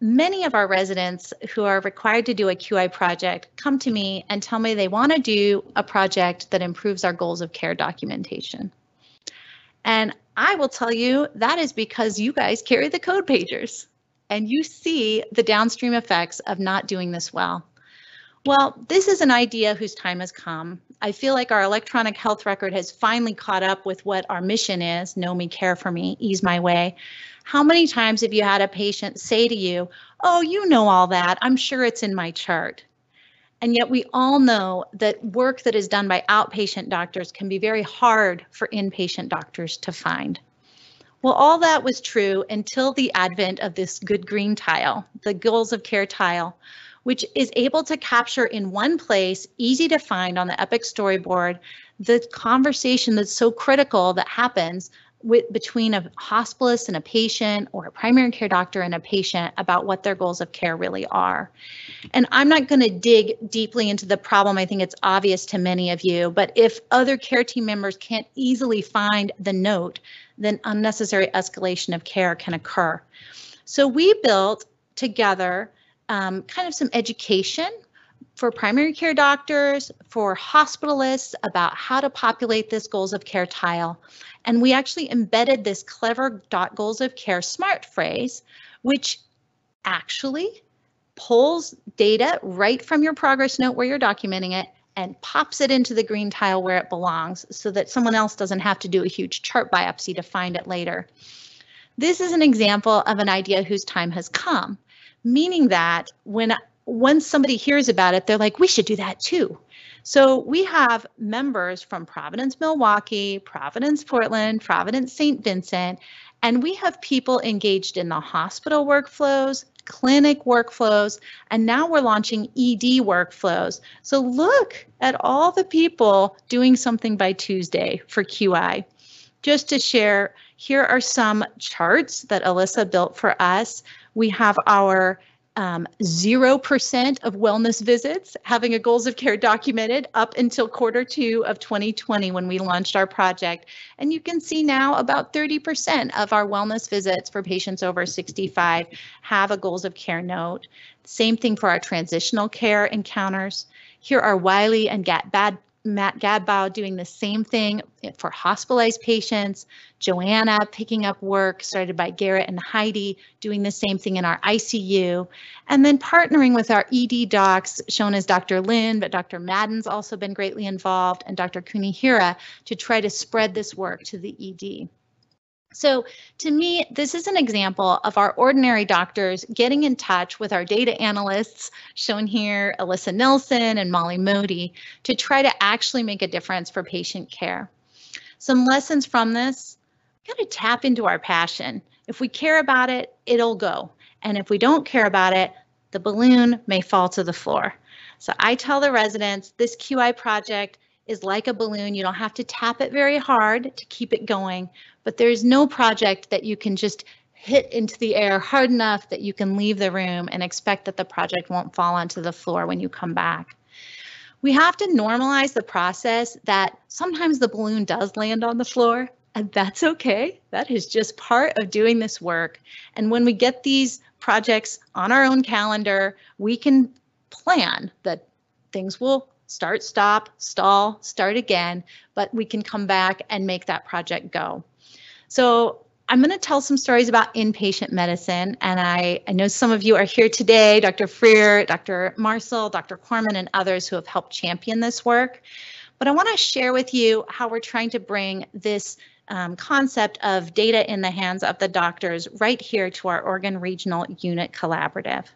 Many of our residents who are required to do a QI project come to me and tell me they want to do a project that improves our goals of care documentation. And I will tell you that is because you guys carry the code pagers and you see the downstream effects of not doing this well. Well, this is an idea whose time has come. I feel like our electronic health record has finally caught up with what our mission is, know me, care for me, ease my way. How many times have you had a patient say to you, oh, you know all that, I'm sure it's in my chart. And yet we all know that work that is done by outpatient doctors can be very hard for inpatient doctors to find. Well, all that was true until the advent of this good green tile, the goals of care tile, which is able to capture in one place, easy to find on the Epic storyboard, the conversation that's so critical that happens between a hospitalist and a patient, or a primary care doctor and a patient, about what their goals of care really are. And I'm not going to dig deeply into the problem. I think it's obvious to many of you, but if other care team members can't easily find the note, then unnecessary escalation of care can occur. So we built together kind of some education for primary care doctors, for hospitalists about how to populate this goals of care tile. And we actually embedded this clever goals of care smart phrase, which actually pulls data right from your progress note where you're documenting it and pops it into the green tile where it belongs so that someone else doesn't have to do a huge chart biopsy to find it later. This is an example of an idea whose time has come. Meaning that once somebody hears about it, they're like, we should do that too. So we have members from Providence, Milwaukee, Providence, Portland, Providence, St. Vincent, and we have people engaged in the hospital workflows, clinic workflows, and now we're launching ED workflows. So look at all the people doing something by Tuesday for QI. Just to share, here are some charts that Alyssa built for us. We have our 0% of wellness visits having a goals of care documented up until Q2 of 2020 when we launched our project. And you can see now about 30% of our wellness visits for patients over 65 have a goals of care note. Same thing for our transitional care encounters. Here are Wiley and Matt Gadbow doing the same thing for hospitalized patients, Joanna picking up work started by Garrett and Heidi doing the same thing in our ICU, and then partnering with our ED docs shown as Dr. Lynn, but Dr. Madden's also been greatly involved, and Dr. Kunihira to try to spread this work to the ED. So to me, this is an example of our ordinary doctors getting in touch with our data analysts, shown here, Alyssa Nelson and Molly Modi, to try to actually make a difference for patient care. Some lessons from this, we've got to tap into our passion. If we care about it, it'll go. And if we don't care about it, the balloon may fall to the floor. So I tell the residents, this QI project is like a balloon. You don't have to tap it very hard to keep it going, but there's no project that you can just hit into the air hard enough that you can leave the room and expect that the project won't fall onto the floor when you come back. We have to normalize the process that sometimes the balloon does land on the floor, and that's okay. That is just part of doing this work. And when we get these projects on our own calendar, we can plan that things will start, stop, stall, start again, but we can come back and make that project go. So I'm going to tell some stories about inpatient medicine, and I know some of you are here today, Dr. Freer, Dr. Marcel, Dr. Corman, and others who have helped champion this work. But I want to share with you how we're trying to bring this concept of data in the hands of the doctors right here to our Oregon Regional Unit Collaborative.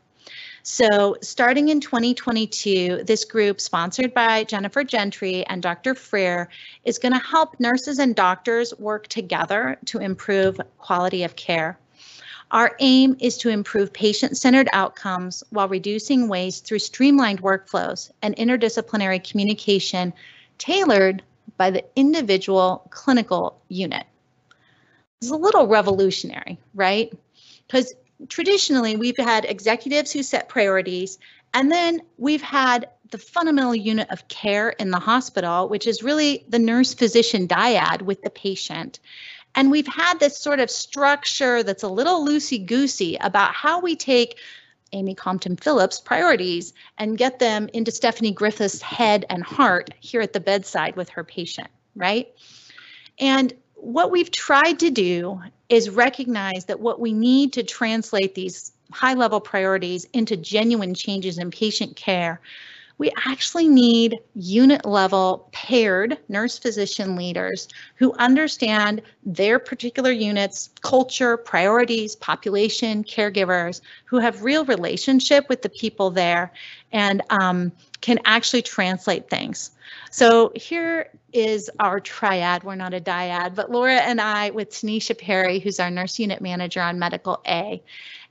So starting in 2022, this group, sponsored by Jennifer Gentry and Dr. Freer, is going to help nurses and doctors work together to improve quality of care. Our aim is to improve patient-centered outcomes while reducing waste through streamlined workflows and interdisciplinary communication tailored by the individual clinical unit. It's a little revolutionary, right? Because traditionally, we've had executives who set priorities, and then we've had the fundamental unit of care in the hospital, which is really the nurse-physician dyad with the patient. And we've had this sort of structure that's a little loosey-goosey about how we take Amy Compton Phillips' priorities and get them into Stephanie Griffith's head and heart here at the bedside with her patient, right? And what we've tried to do is recognize that what we need to translate these high-level priorities into genuine changes in patient care, we actually need unit-level paired nurse-physician leaders who understand their particular unit's culture, priorities, population, caregivers, who have real relationship with the people there and can actually translate things. So here is our triad. We're not a dyad, but Laura and I with Tanisha Perry, who's our nurse unit manager on Medical A.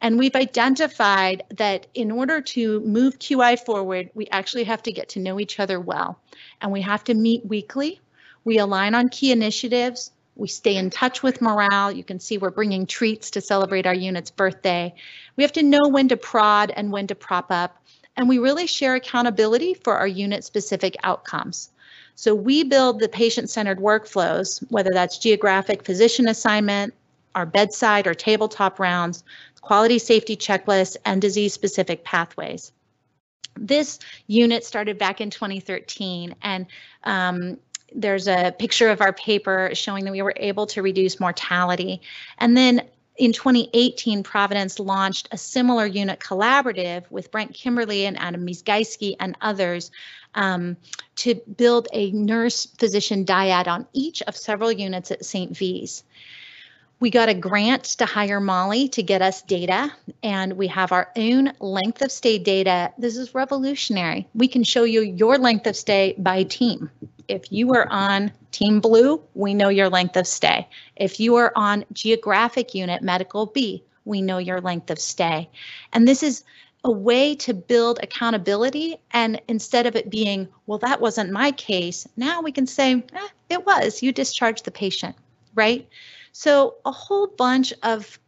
And we've identified that in order to move QI forward, we actually have to get to know each other well. And we have to meet weekly. We align on key initiatives. We stay in touch with morale. You can see we're bringing treats to celebrate our unit's birthday. We have to know when to prod and when to prop up. And we really share accountability for our unit-specific outcomes. So we build the patient-centered workflows, whether that's geographic physician assignment, our bedside or tabletop rounds, quality safety checklists, and disease-specific pathways. This unit started back in 2013, and there's a picture of our paper showing that we were able to reduce mortality. And then in 2018, Providence launched a similar unit collaborative with Brent Kimberly and Adam Miesgeiski and others to build a nurse-physician dyad on each of several units at St. V's. We got a grant to hire Molly to get us data, and we have our own length of stay data. This is revolutionary. We can show you your length of stay by team. If you are on Team Blue, we know your length of stay. If you are on Geographic Unit Medical B, we know your length of stay. And this is a way to build accountability, and instead of it being, well, that wasn't my case, now we can say, eh, it was, you discharged the patient, right? So a whole bunch of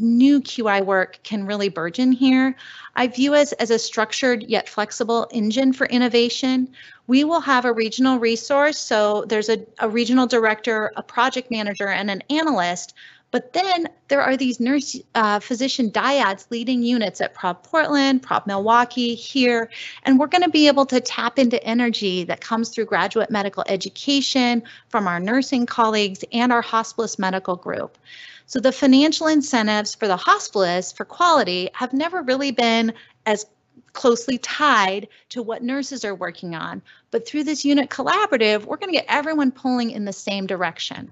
new QI work can really burgeon here. I view us as a structured yet flexible engine for innovation. We will have a regional resource, so there's a regional director, a project manager, and an analyst, but then there are these nurse physician dyads leading units at Prov Portland, Prov Milwaukee, here, and we're gonna be able to tap into energy that comes through graduate medical education from our nursing colleagues and our hospice medical group. So the financial incentives for the hospice for quality have never really been as closely tied to what nurses are working on, but through this unit collaborative, we're gonna get everyone pulling in the same direction.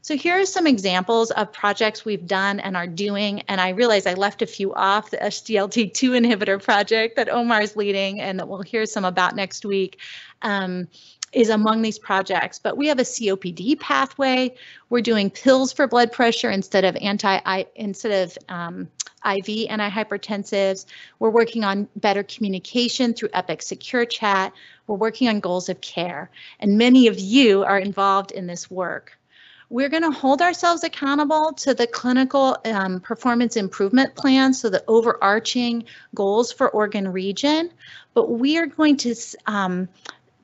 So here are some examples of projects we've done and are doing, and I realize I left a few off, the SGLT2 inhibitor project that Omar's leading and that we'll hear some about next week is among these projects. But we have a COPD pathway. We're doing pills for blood pressure instead of IV antihypertensives. We're working on better communication through Epic Secure Chat. We're working on goals of care, and many of you are involved in this work. We're going to hold ourselves accountable to the clinical performance improvement plan, so the overarching goals for Oregon region, but we are going to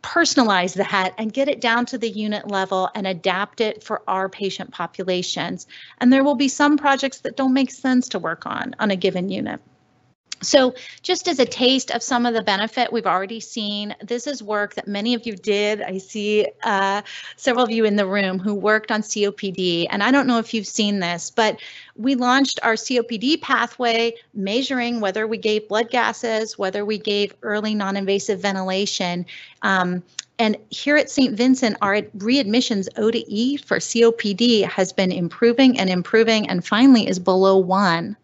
personalize that and get it down to the unit level and adapt it for our patient populations. And there will be some projects that don't make sense to work on a given unit. So just as a taste of some of the benefit we've already seen, this is work that many of you did. I see several of you in the room who worked on COPD, and I don't know if you've seen this, but we launched our COPD pathway, measuring whether we gave blood gases, whether we gave early non-invasive ventilation. And here at St. Vincent, our readmissions O to E for COPD has been improving and improving, and finally is below 1.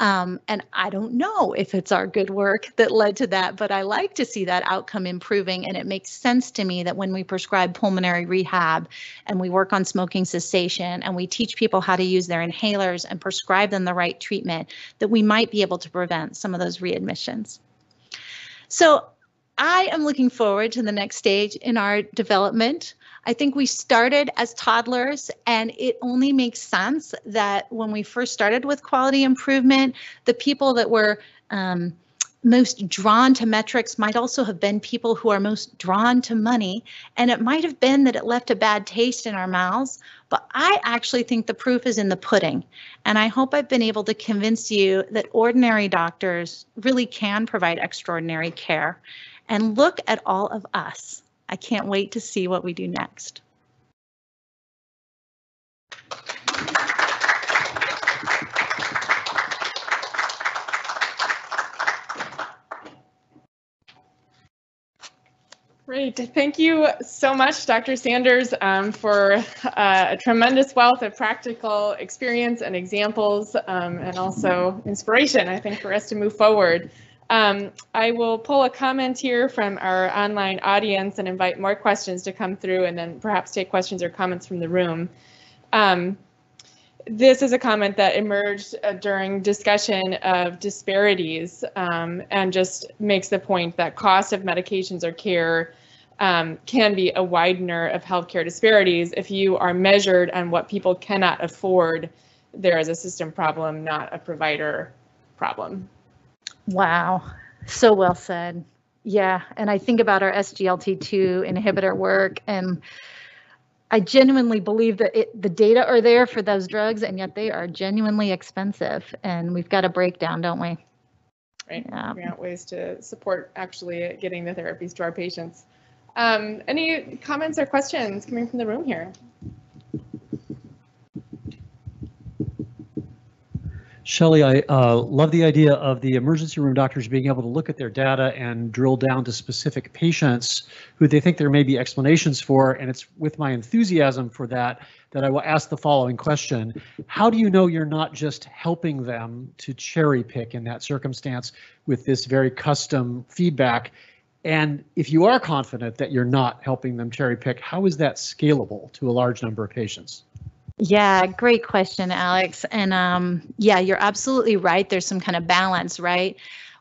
And I don't know if it's our good work that led to that, but I like to see that outcome improving, and it makes sense to me that when we prescribe pulmonary rehab and we work on smoking cessation and we teach people how to use their inhalers and prescribe them the right treatment, that we might be able to prevent some of those readmissions. So I am looking forward to the next stage in our development. I think we started as toddlers, and it only makes sense that when we first started with quality improvement, the people that were most drawn to metrics might also have been people who are most drawn to money, and it might have been that it left a bad taste in our mouths, but I actually think the proof is in the pudding, and I hope I've been able to convince you that ordinary doctors really can provide extraordinary care. And look at all of us. I can't wait to see what we do next. Great. Thank you so much, Dr. Sanders, for a tremendous wealth of practical experience and examples, and also inspiration, I think, for us to move forward. I will pull a comment here from our online audience and invite more questions to come through, and then perhaps take questions or comments from the room. This is a comment that emerged during discussion of disparities, and just makes the point that cost of medications or care can be a widener of healthcare disparities. If you are measured on what people cannot afford, there is a system problem, not a provider problem. Wow, so well said. Yeah, and I think about our SGLT2 inhibitor work, and I genuinely believe that the data are there for those drugs, and yet they are genuinely expensive, and we've got a breakdown, don't we? Right, yeah. Figuring out ways to support actually getting the therapies to our patients. Any comments or questions coming from the room here? Shelley, I love the idea of the emergency room doctors being able to look at their data and drill down to specific patients who they think there may be explanations for, and it's with my enthusiasm for that that I will ask the following question. How do you know you're not just helping them to cherry pick in that circumstance with this very custom feedback? And if you are confident that you're not helping them cherry pick, how is that scalable to a large number of patients? Yeah, great question, Alex. And yeah, you're absolutely right. There's some kind of balance, right?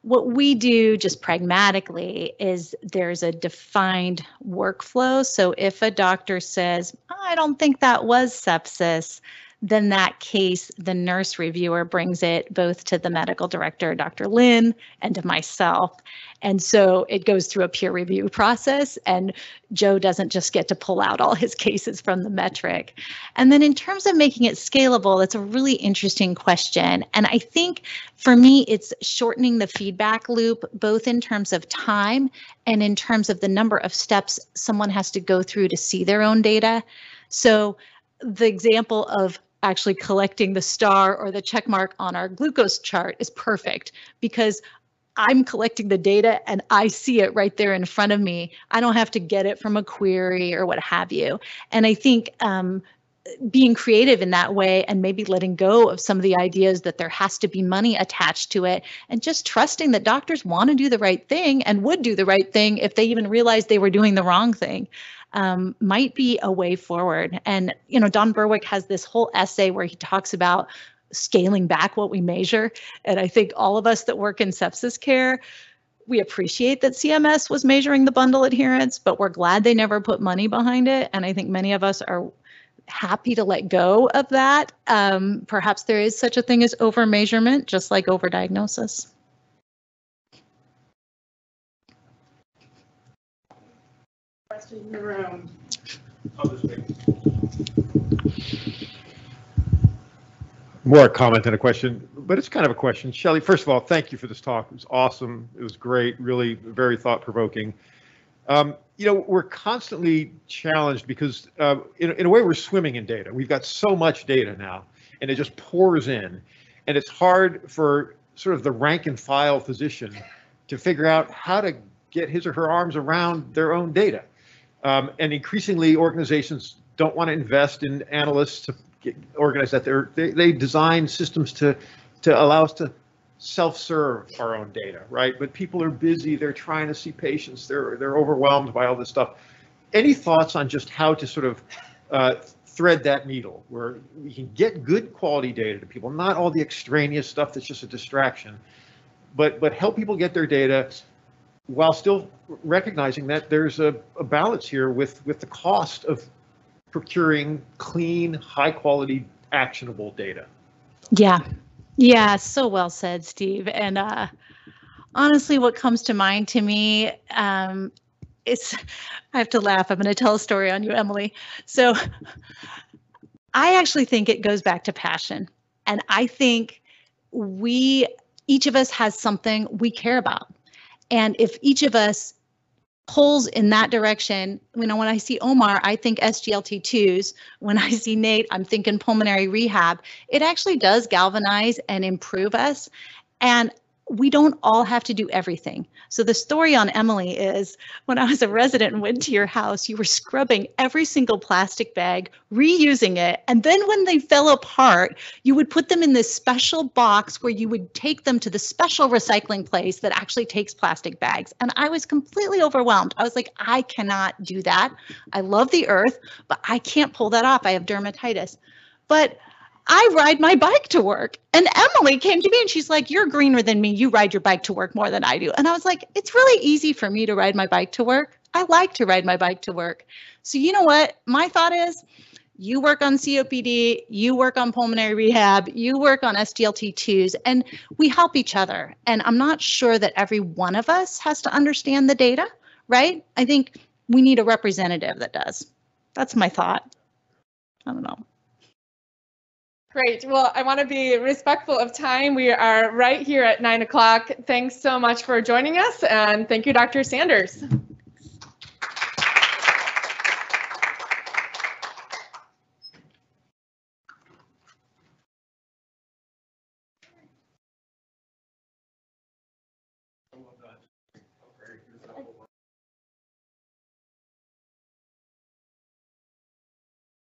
What we do just pragmatically is there's a defined workflow. So if a doctor says, I don't think that was sepsis, then that case, the nurse reviewer brings it both to the medical director, Dr. Lynn, and to myself. And so it goes through a peer review process, and Joe doesn't just get to pull out all his cases from the metric. And then in terms of making it scalable, that's a really interesting question. And I think for me, it's shortening the feedback loop, both in terms of time and in terms of the number of steps someone has to go through to see their own data. So the example of actually collecting the star or the check mark on our glucose chart is perfect because I'm collecting the data and I see it right there in front of me. I don't have to get it from a query or what have you. And I think being creative in that way and maybe letting go of some of the ideas that there has to be money attached to it and just trusting that doctors want to do the right thing and would do the right thing if they even realized they were doing the wrong thing might be a way forward. And, you know, Don Berwick has this whole essay where he talks about scaling back what we measure. And I think all of us that work in sepsis care, we appreciate that CMS was measuring the bundle adherence, but we're glad they never put money behind it. And I think many of us are happy to let go of that. Perhaps there is such a thing as over-measurement, just like over-diagnosis. Questions in the room? More a comment than a question, but it's kind of a question. Shelley, first of all, thank you for this talk. It was awesome. It was great, really very thought-provoking. You know, we're constantly challenged because in a way we're swimming in data. We've got so much data now, and it just pours in. And it's hard for sort of the rank and file physician to figure out how to get his or her arms around their own data. And increasingly, organizations don't want to invest in analysts to organize that. They design systems to allow us to self-serve our own data, right? But people are busy. They're trying to see patients. They're overwhelmed by all this stuff. Any thoughts on just how to sort of thread that needle where we can get good quality data to people, not all the extraneous stuff that's just a distraction, but help people get their data while still recognizing that there's a balance here with the cost of procuring clean, high quality, actionable data. Yeah. Yeah. So well said, Steve. And honestly, what comes to mind to me, I have to laugh. I'm going to tell a story on you, Emily. So I actually think it goes back to passion. And I think each of us has something we care about. And if each of us pulls in that direction, you know, when I see Omar, I think SGLT2s. When I see Nate, I'm thinking pulmonary rehab. It actually does galvanize and improve us. And we don't all have to do everything. So the story on Emily is when I was a resident and went to your house, you were scrubbing every single plastic bag, reusing it. And then when they fell apart, you would put them in this special box where you would take them to the special recycling place that actually takes plastic bags. And I was completely overwhelmed. I was like, I cannot do that. I love the earth, but I can't pull that off. I have dermatitis. But I ride my bike to work. And Emily came to me and she's like, you're greener than me. You ride your bike to work more than I do. And I was like, it's really easy for me to ride my bike to work. I like to ride my bike to work. So you know what? My thought is you work on COPD, you work on pulmonary rehab, you work on SGLT2s, and we help each other. And I'm not sure that every one of us has to understand the data, right? I think we need a representative that does. That's my thought. I don't know. Great. Well, I want to be respectful of time. We are right here at 9 o'clock. Thanks so much for joining us, and thank you, Dr. Sanders.